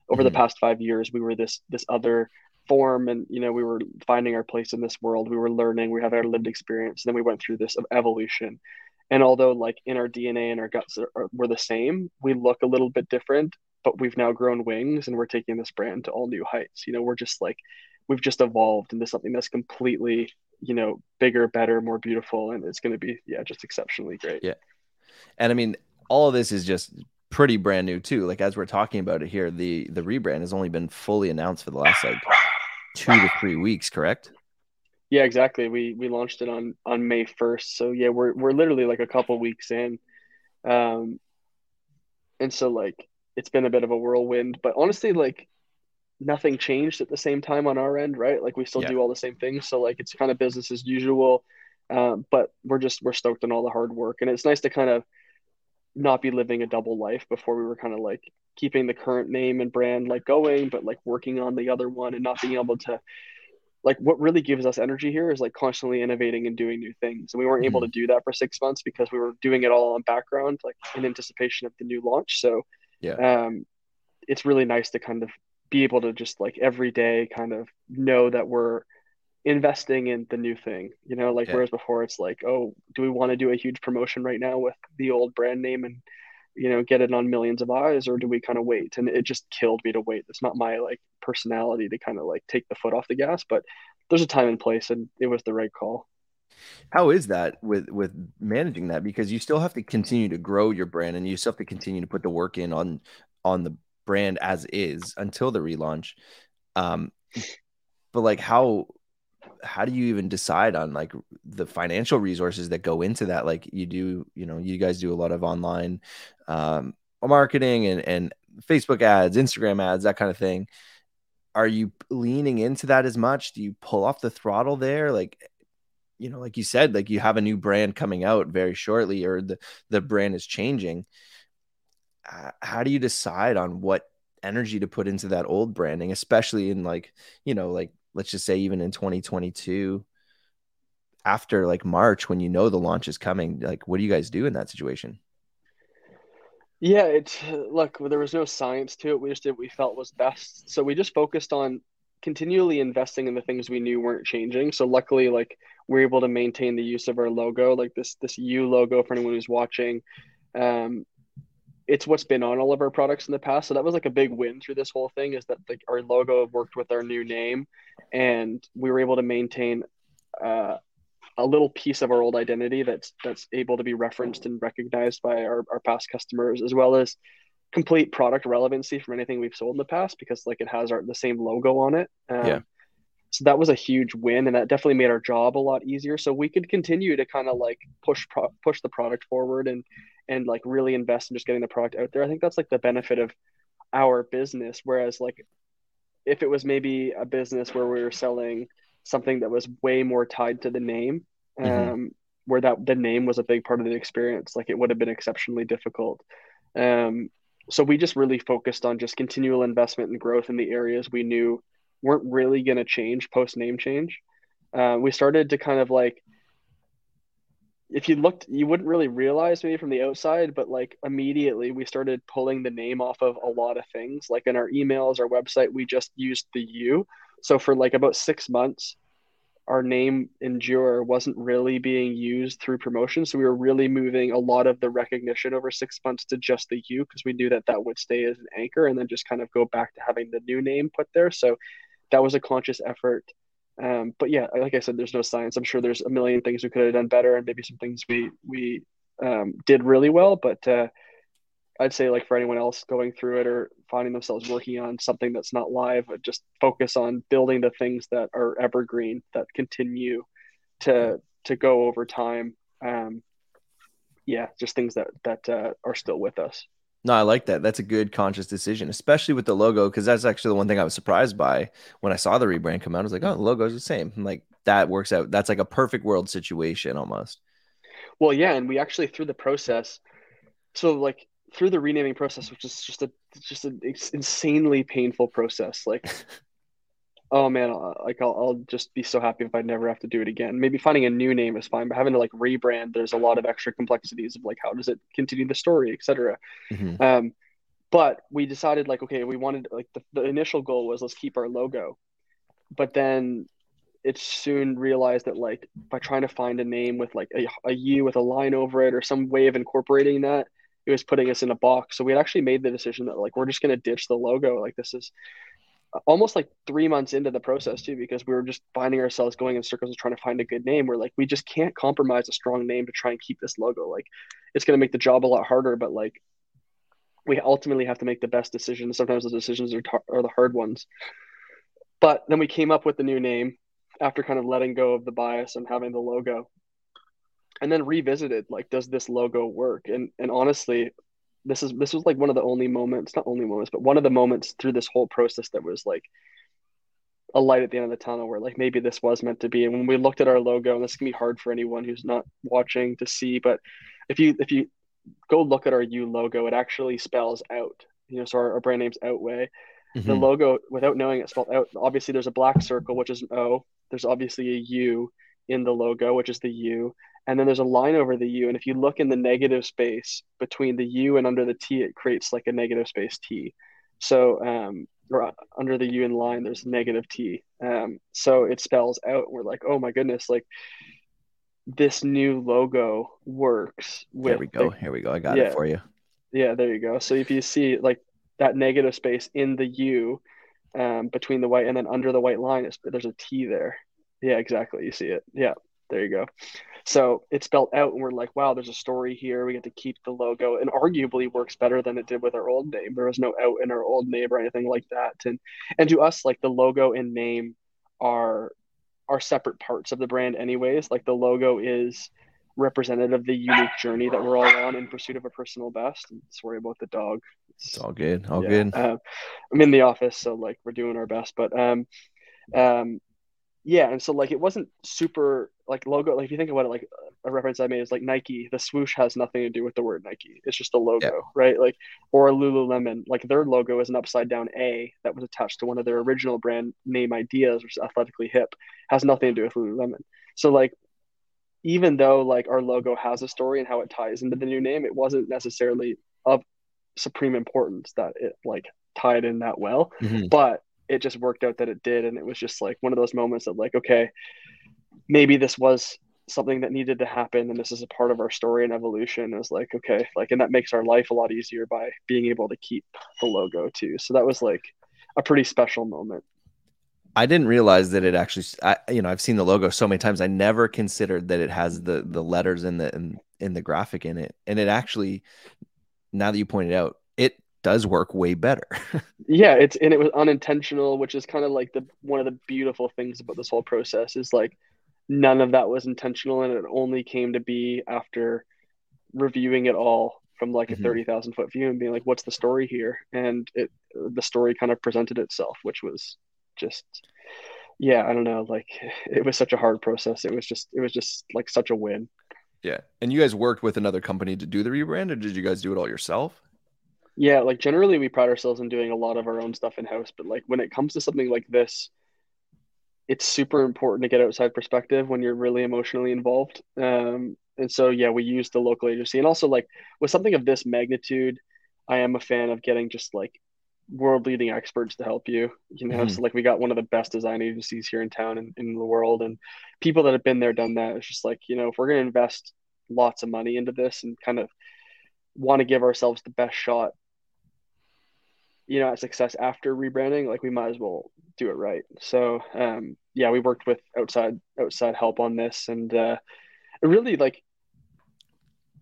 over the past 5 years, we were this other form and, you know, we were finding our place in this world. We were learning, we have our lived experience. And then we went through this of evolution. And although like in our DNA and our guts were the same, we look a little bit different, but we've now grown wings and we're taking this brand to all new heights. You know, we're just like, we've just evolved into something that's completely, you know, bigger, better, more beautiful. And it's going to be, just exceptionally great. Yeah. And I mean, all of this is just pretty brand new too. Like as we're talking about it here, the rebrand has only been fully announced for the last like 2 to 3 weeks, correct? Yeah, exactly. We launched it on May 1st. So yeah, we're literally like a couple weeks in. And so like, it's been a bit of a whirlwind, but honestly, like nothing changed at the same time on our end, right? Like we still do all the same things. So like, it's kind of business as usual. But we're stoked on all the hard work, and it's nice to kind of not be living a double life. Before we were kind of like keeping the current name and brand like going, but like working on the other one and not being able to, like, what really gives us energy here is like constantly innovating and doing new things. And we weren't able to do that for 6 months because we were doing it all on background, like in anticipation of the new launch. So it's really nice to kind of be able to just like every day kind of know that we're investing in the new thing, you know, like whereas before it's like, oh, do we want to do a huge promotion right now with the old brand name and, you know, get it on millions of eyes, or do we kind of wait? And it just killed me to wait. It's not my like personality to kind of like take the foot off the gas, but there's a time and place, and it was the right call. How is that with managing that? Because you still have to continue to grow your brand, and you still have to continue to put the work in on the brand as is until the relaunch. But like how do you even decide on like the financial resources that go into that? Like you do, you know, you guys do a lot of online marketing and Facebook ads, Instagram ads, that kind of thing. Are you leaning into that as much? Do you pull off the throttle there? Like, you know, like you said, like you have a new brand coming out very shortly, or the brand is changing. How do you decide on what energy to put into that old branding, especially in like, you know, like, let's just say even in 2022, after like March, when you know the launch is coming, like what do you guys do in that situation? Yeah, look, there was no science to it. We just did what we felt was best. So we just focused on continually investing in the things we knew weren't changing. So luckily, like we're able to maintain the use of our logo, like this U logo for anyone who's watching. It's what's been on all of our products in the past. So that was like a big win through this whole thing, is that like our logo worked with our new name, and we were able to maintain a little piece of our old identity that's able to be referenced and recognized by our past customers, as well as complete product relevancy from anything we've sold in the past, because like it has the same logo on it. So that was a huge win, and that definitely made our job a lot easier. So we could continue to kind of like push the product forward and like really invest in just getting the product out there. I think that's like the benefit of our business. Whereas like if it was maybe a business where we were selling something that was way more tied to the name, where that the name was a big part of the experience, like it would have been exceptionally difficult. So we just really focused on just continual investment and growth in the areas we knew weren't really going to change post name change. We started to kind of like, if you looked, you wouldn't really realize maybe from the outside, but like immediately we started pulling the name off of a lot of things. Like in our emails, our website, we just used the U. So for like about 6 months, our name Endure wasn't really being used through promotion. So we were really moving a lot of the recognition over 6 months to just the U, because we knew that that would stay as an anchor and then just kind of go back to having the new name put there. So that was a conscious effort. But yeah, like I said, there's no science. I'm sure there's a million things we could have done better and maybe some things we did really well, but I'd say like for anyone else going through it or finding themselves working on something that's not live, just focus on building the things that are evergreen, that continue to go over time. Just things that are still with us. No, I like that. That's a good conscious decision, especially with the logo, because that's actually the one thing I was surprised by when I saw the rebrand come out. I was like, oh, the logo's the same. I'm like, that works out. That's like a perfect world situation almost. Well, yeah. And we actually, through the process, so like through the renaming process, which is just an insanely painful process. Like, oh man, I'll just be so happy if I never have to do it again. Maybe finding a new name is fine, but having to like rebrand, there's a lot of extra complexities of like, how does it continue the story, et cetera. Mm-hmm. But we decided like, okay, we wanted like the initial goal was let's keep our logo, but then it soon realized that like by trying to find a name with like a U with a line over it or some way of incorporating that, it was putting us in a box. So we had actually made the decision that like, we're just going to ditch the logo. Like this is almost like 3 months into the process too, because we were just finding ourselves going in circles and trying to find a good name. We're like, we just can't compromise a strong name to try and keep this logo. Like it's going to make the job a lot harder, but like we ultimately have to make the best decision. Sometimes the decisions are the hard ones, but then we came up with the new name after kind of letting go of the bias and having the logo, and then revisited like, does this logo work? And honestly, this was like one of the only moments, not only moments, but one of the moments through this whole process that was like a light at the end of the tunnel where like, maybe this was meant to be. And when we looked at our logo, and this can be hard for anyone who's not watching to see, but if you go look at our U logo, it actually spells out, you know, so our brand name's Outway. Mm-hmm. The logo, without knowing it, spelled out. Obviously there's a black circle, which is an O. There's obviously a U in the logo, which is the U. And then there's a line over the U. And if you look in the negative space between the U and under the T, it creates like a negative space T. So or under the U in line, there's negative T. So it spells out. We're like, oh my goodness, like this new logo works. There we go. Here we go. I got it for you. Yeah, there you go. So if you see like that negative space in the U between the white and then under the white line, there's a T there. Yeah, exactly. You see it. Yeah. There you go. So it's spelled out and we're like, wow, there's a story here. We get to keep the logo and arguably works better than it did with our old name. There was no out in our old name or anything like that. And to us, like the logo and name are separate parts of the brand anyways. Like the logo is representative of the unique journey that we're all on in pursuit of a personal best. And sorry about the dog. It's all good. All good. I'm in the office, so like we're doing our best, but yeah. And so like, it wasn't super like logo. Like if you think about it, like a reference I made is like Nike, the swoosh has nothing to do with the word Nike. It's just the logo, right? Like, or Lululemon, like their logo is an upside down A that was attached to one of their original brand name ideas, which is athletically hip, has nothing to do with Lululemon. So like, even though like our logo has a story and how it ties into the new name, it wasn't necessarily of supreme importance that it like tied in that well, but it just worked out that it did. And it was just like one of those moments of like, okay, maybe this was something that needed to happen. And this is a part of our story and evolution. It was like, okay, like, and that makes our life a lot easier by being able to keep the logo too. So that was like a pretty special moment. I didn't realize that it actually, I've seen the logo so many times. I never considered that it has the letters in the graphic in it. And it actually, now that you pointed out, it does work way better. Yeah, it was unintentional, which is kind of like one of the beautiful things about this whole process is like none of that was intentional, and it only came to be after reviewing it all from like a 30,000-foot view and being like, what's the story here? And it, the story kind of presented itself, which was just, yeah, I don't know. Like, it was such a hard process. It was just like such a win. Yeah. And you guys worked with another company to do the rebrand, or did you guys do it all yourself? Yeah. Like, generally we pride ourselves in doing a lot of our own stuff in house, but like when it comes to something like this, it's super important to get outside perspective when you're really emotionally involved. And so, yeah, we used the local agency. And also, like, with something of this magnitude, I am a fan of getting just like world leading experts to help you, you know? So like, we got one of the best design agencies here in town and in the world, and people that have been there, done that. It's just like, you know, if we're going to invest lots of money into this and kind of want to give ourselves the best shot, you know, at success after rebranding, like, we might as well do it right. So yeah, we worked with outside help on this, and really, like,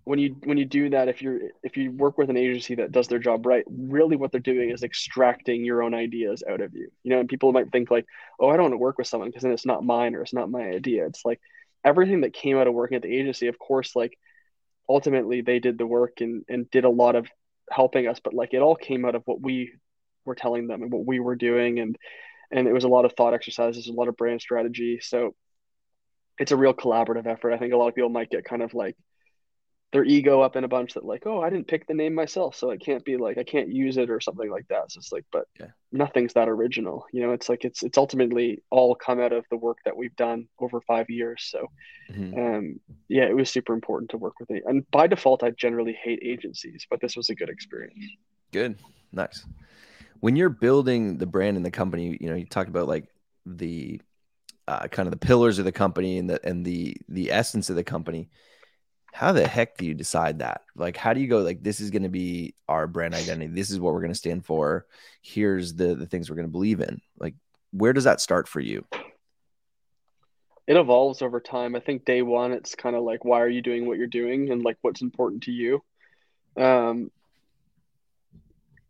when you do that, if you work with an agency that does their job right, really what they're doing is extracting your own ideas out of you, you know. And people might think like, oh, I don't want to work with someone because then it's not mine, or it's not my idea. It's like, everything that came out of working at the agency, of course, like, ultimately they did the work and did a lot of helping us, but like, it all came out of what we were telling them and what we were doing, and it was a lot of thought exercises, a lot of brand strategy. So it's a real collaborative effort. I think a lot of people might get kind of like their ego up in a bunch that like, oh, I didn't pick the name myself, so I can't use it or something like that. So it's like, but yeah, nothing's that original, you know. It's like, it's ultimately all come out of the work that we've done over 5 years. So yeah, it was super important to work with it. And by default, I generally hate agencies, but this was a good experience. Good. Nice. When you're building the brand and the company, you know, you talk about like the kind of the pillars of the company and the essence of the company. How the heck do you decide that? Like, how do you go, like, this is going to be our brand identity, this is what we're going to stand for, here's the things we're going to believe in? Like, where does that start for you? It evolves over time. I think day one, it's kind of like, why are you doing what you're doing, and like, what's important to you? And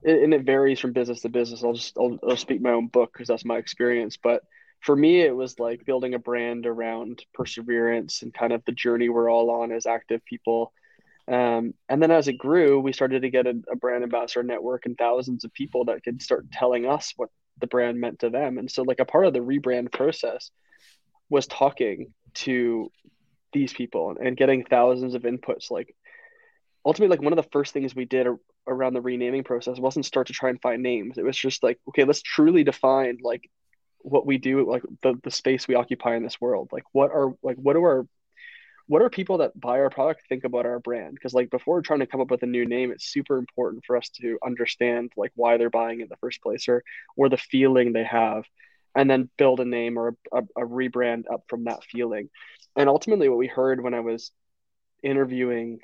it varies from business to business. I'll speak my own book because that's my experience. But for me, it was like building a brand around perseverance and kind of the journey we're all on as active people. And then as it grew, we started to get a brand ambassador network and thousands of people that could start telling us what the brand meant to them. And so like, a part of the rebrand process was talking to these people and getting thousands of inputs. Like, ultimately, like, one of the first things we did around the renaming process wasn't start to try and find names. It was just like, okay, let's truly define like what we do, like the space we occupy in this world. Like, what are people that buy our product think about our brand? Because like, before trying to come up with a new name, it's super important for us to understand like why they're buying in the first place, or the feeling they have, and then build a name or a rebrand up from that feeling. And ultimately what we heard when I was interviewing,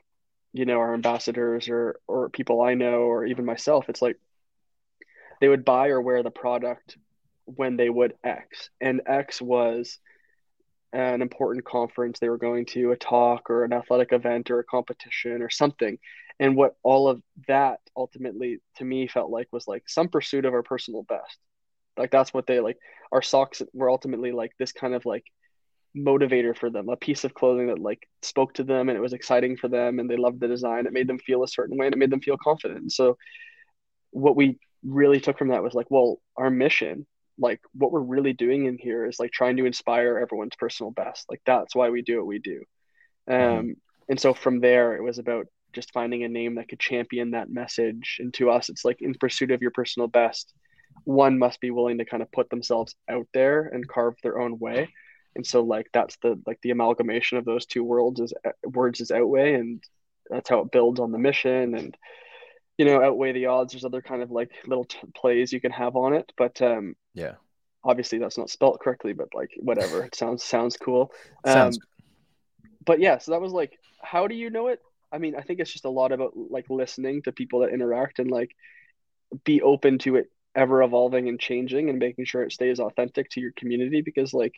you know, our ambassadors or people I know, or even myself, it's like, they would buy or wear the product when they would X. And X was an important conference they were going to, a talk or an athletic event or a competition or something. And what all of that ultimately to me felt like was like some pursuit of our personal best. Like, that's what they like. Our socks were ultimately like this kind of like motivator for them, a piece of clothing that like spoke to them, and it was exciting for them, and they loved the design. It made them feel a certain way, and it made them feel confident. And so what we really took from that was like, well, our mission, like what we're really doing in here is like trying to inspire everyone's personal best. Like, that's why we do what we do. And so from there, it was about just finding a name that could champion that message. And to us, it's like, in pursuit of your personal best, one must be willing to kind of put themselves out there and carve their own way. And so like, that's the amalgamation of those two words is Outway. And that's how it builds on the mission, and, you know, outweigh the odds. There's other kind of like little plays you can have on it, but yeah, obviously that's not spelt correctly, but like, whatever, it sounds cool. But yeah, so that was like, how do you know it? I mean, I think it's just a lot about like listening to people that interact, and like, be open to it ever evolving and changing, and making sure it stays authentic to your community. Because like,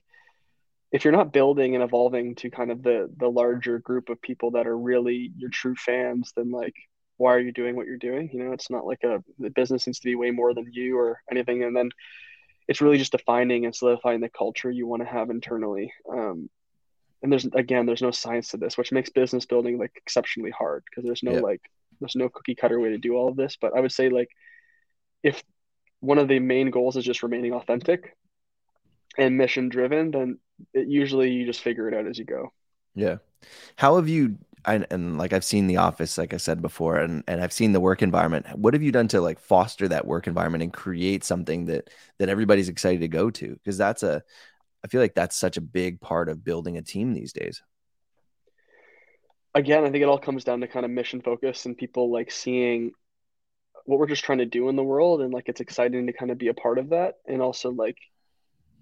if you're not building and evolving to kind of the larger group of people that are really your true fans, then like, why are you doing what you're doing? You know, it's not like the business needs to be way more than you or anything. And then it's really just defining and solidifying the culture you want to have internally. And there's no science to this, which makes business building like exceptionally hard, because there's no like There's no cookie cutter way to do all of this, but I would say, like, if one of the main goals is just remaining authentic and mission driven, then it usually you just figure it out as you go. Yeah. How have you, and like, I've seen The Office, like I said before, and I've seen the work environment. What have you done to like foster that work environment and create something that everybody's excited to go to? Cause I feel like that's such a big part of building a team these days. Again, I think it all comes down to kind of mission focus and people like seeing what we're just trying to do in the world. And like, it's exciting to kind of be a part of that. And also, like,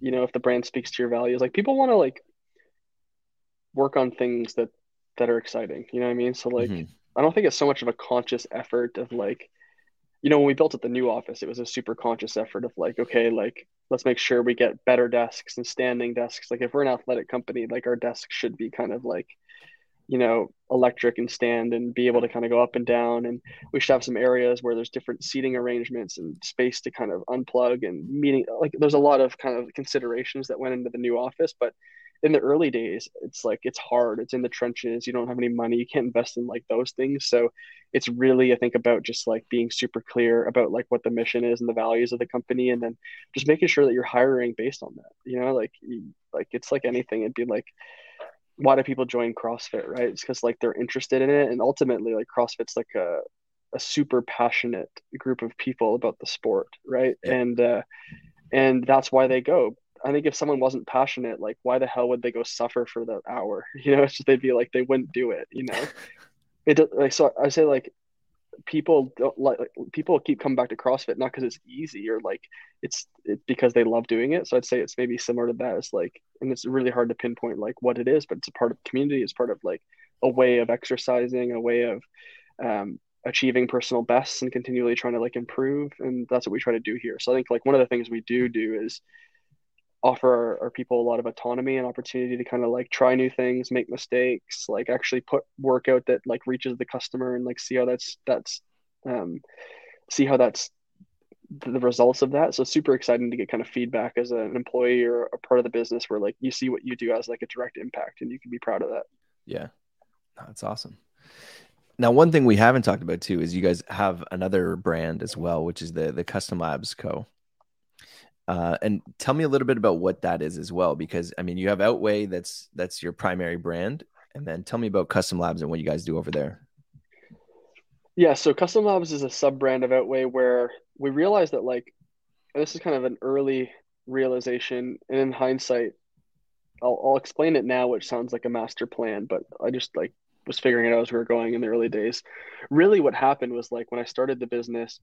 you know, if the brand speaks to your values, like people want to like work on things that are exciting, you know what I mean? So like, mm-hmm. I don't think it's so much of a conscious effort of like, you know, when we built up the new office, it was a super conscious effort of like, okay, like let's make sure we get better desks and standing desks. Like if we're an athletic company, like our desks should be kind of like, you know, electric and stand and be able to kind of go up and down. And we should have some areas where there's different seating arrangements and space to kind of unplug and meeting. Like there's a lot of kind of considerations that went into the new office, but in the early days, it's like, it's hard. It's in the trenches. You don't have any money. You can't invest in like those things. So it's really, I think, about just like being super clear about like what the mission is and the values of the company. And then just making sure that you're hiring based on that, you know, like it's like anything. It'd be like, why do people join CrossFit, right? It's because like they're interested in it. And ultimately like CrossFit's like a super passionate group of people about the sport. Right. Yeah. And that's why they go. I think if someone wasn't passionate, like why the hell would they go suffer for that hour? You know, it's just, they'd be like, they wouldn't do it, you know? So I say like people don't like people keep coming back to CrossFit, not because it's easy or like it's because they love doing it. So I'd say it's maybe similar to that. It's like, and it's really hard to pinpoint like what it is, but it's a part of community. It's part of like a way of exercising, a way of achieving personal bests and continually trying to like improve. And that's what we try to do here. So I think like one of the things we do is offer our people a lot of autonomy and opportunity to kind of like try new things, make mistakes, like actually put work out that like reaches the customer and like see how that's the results of that. So it's super exciting to get kind of feedback as an employee or a part of the business where like you see what you do as like a direct impact and you can be proud of that. Yeah. That's awesome. Now, one thing we haven't talked about too, is you guys have another brand as well, which is the Custom Labs Co. And tell me a little bit about what that is as well, because I mean, you have Outway, that's your primary brand. And then tell me about Custom Labs and what you guys do over there. Yeah. So Custom Labs is a sub brand of Outway where we realized that like, this is kind of an early realization. And in hindsight, I'll explain it now, which sounds like a master plan, but I just like was figuring it out as we were going in the early days. Really what happened was like, when I started the business,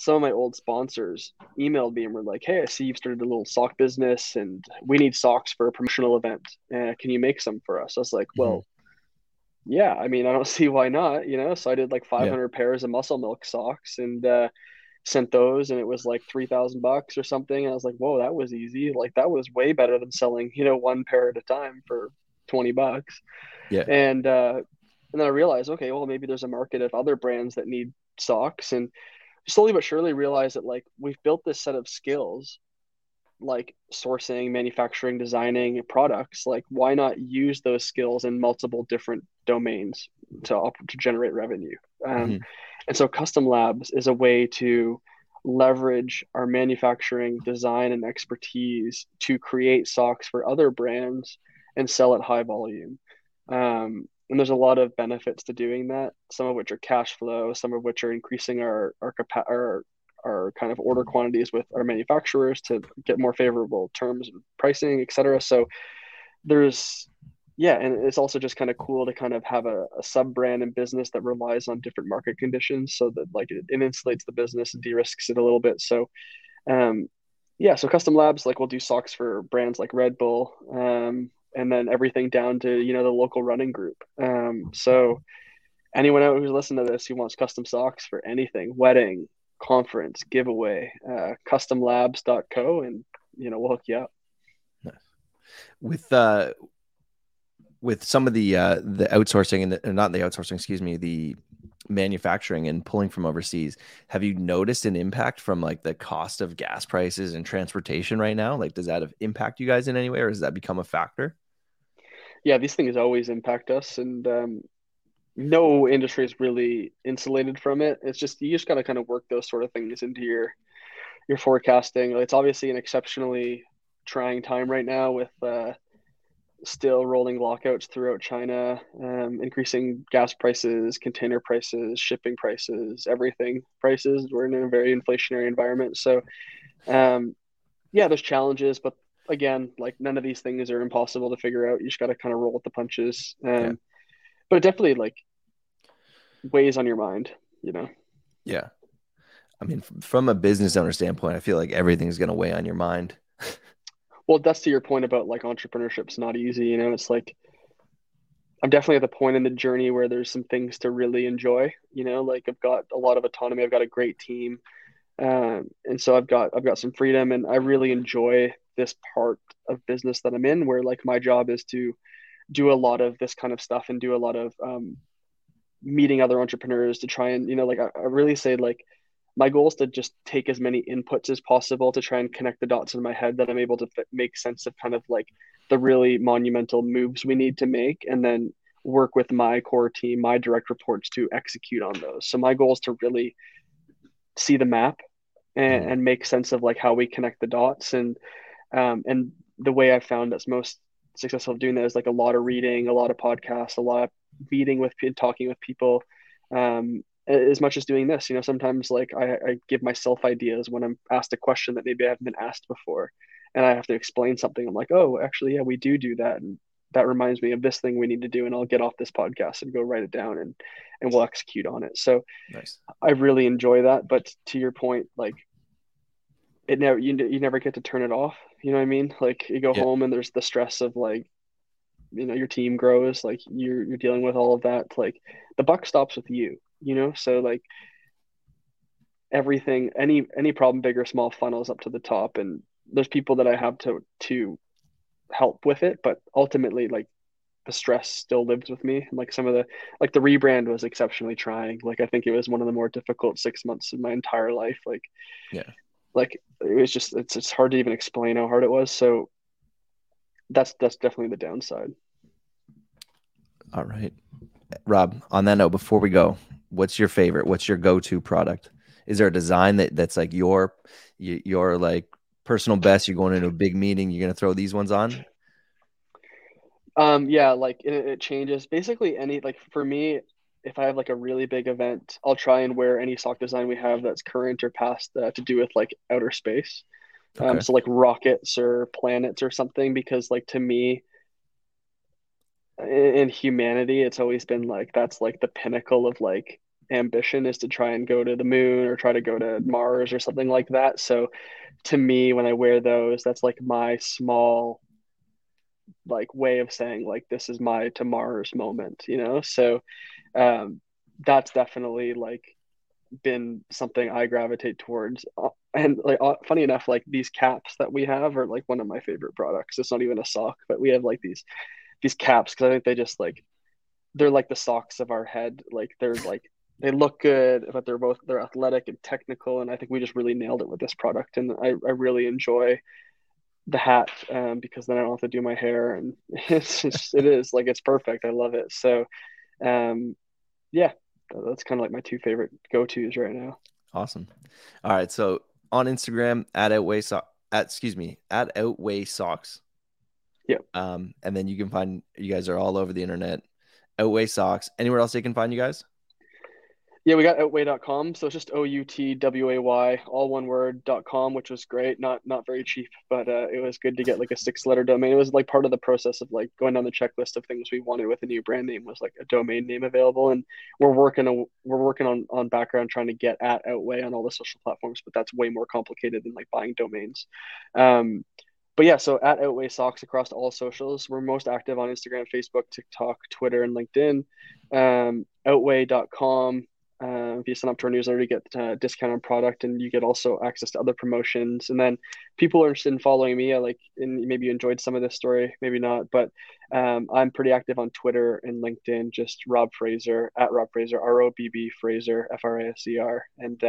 some of my old sponsors emailed me and were like, hey, I see you've started a little sock business and we need socks for a promotional event. Can you make some for us? I was like, well, yeah, I mean, I don't see why not, you know? So I did like 500 pairs of Muscle Milk socks and sent those, and it was like $3,000 or something. And I was like, whoa, that was easy. Like that was way better than selling, you know, one pair at a time for $20. Yeah. And then I realized, okay, well, maybe there's a market of other brands that need socks. And slowly but surely realized that like we've built this set of skills like sourcing, manufacturing, designing products. Like why not use those skills in multiple different domains to generate revenue? And so Custom Labs is a way to leverage our manufacturing, design, and expertise to create socks for other brands and sell at high volume. And there's a lot of benefits to doing that, some of which are cash flow, some of which are increasing our kind of order quantities with our manufacturers to get more favorable terms and pricing, et cetera. So there's, and it's also just kind of cool to kind of have a sub-brand and business that relies on different market conditions so that like it insulates the business and de-risks it a little bit. So so Custom Labs, like we'll do socks for brands like Red Bull, and then everything down to, you know, the local running group. So anyone out who's listening to this who wants custom socks for anything, wedding, conference, giveaway, customlabs.co, and, you know, we'll hook you up. Nice. With some of the outsourcing and the manufacturing and pulling from overseas, have you noticed an impact from like the cost of gas prices and transportation right now? Like, does that have impact you guys in any way, or has that become a factor? Yeah, these things always impact us. And no industry is really insulated from it. It's just, you just got to kind of work those sort of things into your forecasting. It's obviously an exceptionally trying time right now with still rolling lockouts throughout China, increasing gas prices, container prices, shipping prices, everything prices. We're in a very inflationary environment. So yeah, there's challenges, but again, like none of these things are impossible to figure out. You just got to kind of roll with the punches. But it definitely like weighs on your mind, you know? Yeah. I mean, from a business owner standpoint, I feel like everything's going to weigh on your mind. Well, that's to your point about like entrepreneurship's not easy. You know, it's like, I'm definitely at the point in the journey where there's some things to really enjoy, you know, like I've got a lot of autonomy. I've got a great team. And so I've got some freedom, and I really enjoy this part of business that I'm in, where like my job is to do a lot of this kind of stuff and do a lot of meeting other entrepreneurs to try and, you know, like I really say like my goal is to just take as many inputs as possible to try and connect the dots in my head that I'm able to make sense of kind of like the really monumental moves we need to make, and then work with my core team, my direct reports, to execute on those. So my goal is to really see the map and make sense of like how we connect the dots. And the way I found that's most successful doing that is like a lot of reading, a lot of podcasts, a lot of meeting with and talking with people, as much as doing this. You know, sometimes like I give myself ideas when I'm asked a question that maybe I haven't been asked before, and I have to explain something. I'm like, oh, actually, yeah, we do that, and that reminds me of this thing we need to do, and I'll get off this podcast and go write it down, and we'll execute on it. So nice. I really enjoy that. But to your point, like it never, you never get to turn it off. You know what I mean? Like you go home and there's the stress of like, you know, your team grows, like you're dealing with all of that. Like the buck stops with you, you know? So like everything, any problem, big or small, funnels up to the top, and there's people that I have to help with it. But ultimately like the stress still lives with me. And like some of the, like the rebrand was exceptionally trying. Like I think it was one of the more difficult 6 months of my entire life. Like, yeah. Like it was just, it's hard to even explain how hard it was. So that's definitely the downside. All right, Rob, on that note, before we go, what's your favorite, what's your go-to product? Is there a design that's like your like personal best? You're going into a big meeting, you're going to throw these ones on? Yeah. Like it changes basically any, like for me, if I have like a really big event, I'll try and wear any sock design we have that's current or past to do with like outer space. Okay. So like rockets or planets or something, because like to me in humanity, it's always been like, that's like the pinnacle of like ambition, is to try and go to the moon or try to go to Mars or something like that. So to me, when I wear those, that's like my small like way of saying like, this is my to Mars moment, you know? So that's definitely like been something I gravitate towards. And like, funny enough, like these caps that we have are like one of my favorite products. It's not even a sock, but we have like these caps, because I think they just like, they're like the socks of our head. Like they're like, they look good, but they're athletic and technical. And I think we just really nailed it with this product. And I really enjoy the hat, because then I don't have to do my hair, and it's just, it is like, it's perfect. I love it. So, yeah, that's kind of like my two favorite go-tos right now. Awesome. All right. So on Instagram at Outway Socks. Yep. And then you can find, you guys are all over the internet, Outway Socks. Anywhere else they can find you guys? Yeah, we got outway.com. So it's just OUTWAY, all one word.com, which was great. Not very cheap, but it was good to get like a 6-letter domain. It was like part of the process of like going down the checklist of things we wanted with a new brand name, was like a domain name available. And we're working on background trying to get at Outway on all the social platforms, but that's way more complicated than like buying domains. But yeah, so at Outway Socks across all socials. We're most active on Instagram, Facebook, TikTok, Twitter, and LinkedIn. Outway.com. If you sign up to our newsletter, you get a discount on product, and you get also access to other promotions. And then people are interested in following me. I like, and maybe you enjoyed some of this story, maybe not, but I'm pretty active on Twitter and LinkedIn, just Rob Fraser, at Rob Fraser, ROBB Fraser, FRASER. And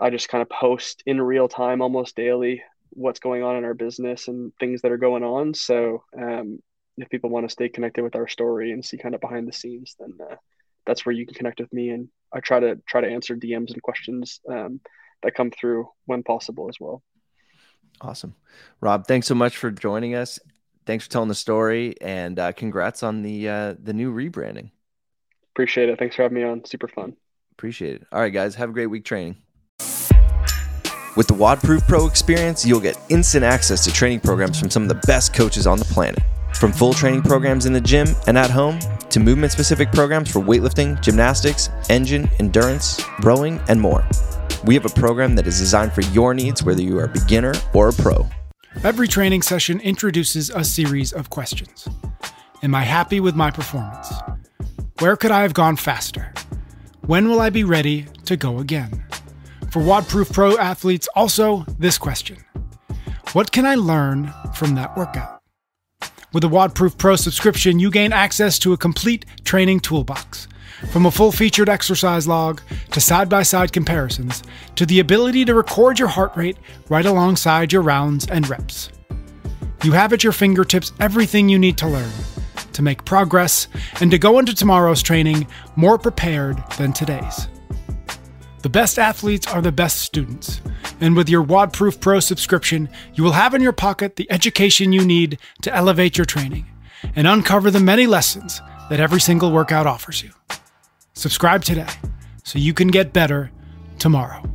I just kind of post in real time, almost daily, what's going on in our business and things that are going on. So if people want to stay connected with our story and see kind of behind the scenes, then that's where you can connect with me. And I try to answer DMs and questions that come through when possible as well. Awesome. Rob, thanks so much for joining us. Thanks for telling the story, and congrats on the new rebranding. Appreciate it. Thanks for having me on. Super fun. Appreciate it. All right, guys, have a great week training. With the WODProof Pro experience, you'll get instant access to training programs from some of the best coaches on the planet. From full training programs in the gym and at home to movement-specific programs for weightlifting, gymnastics, engine, endurance, rowing, and more. We have a program that is designed for your needs, whether you are a beginner or a pro. Every training session introduces a series of questions. Am I happy with my performance? Where could I have gone faster? When will I be ready to go again? For WODProof Pro athletes, also this question: what can I learn from that workout? With a WODProof Pro subscription, you gain access to a complete training toolbox. From a full-featured exercise log, to side-by-side comparisons, to the ability to record your heart rate right alongside your rounds and reps. You have at your fingertips everything you need to learn, to make progress, and to go into tomorrow's training more prepared than today's. The best athletes are the best students, and with your WODProof Pro subscription, you will have in your pocket the education you need to elevate your training and uncover the many lessons that every single workout offers you. Subscribe today so you can get better tomorrow.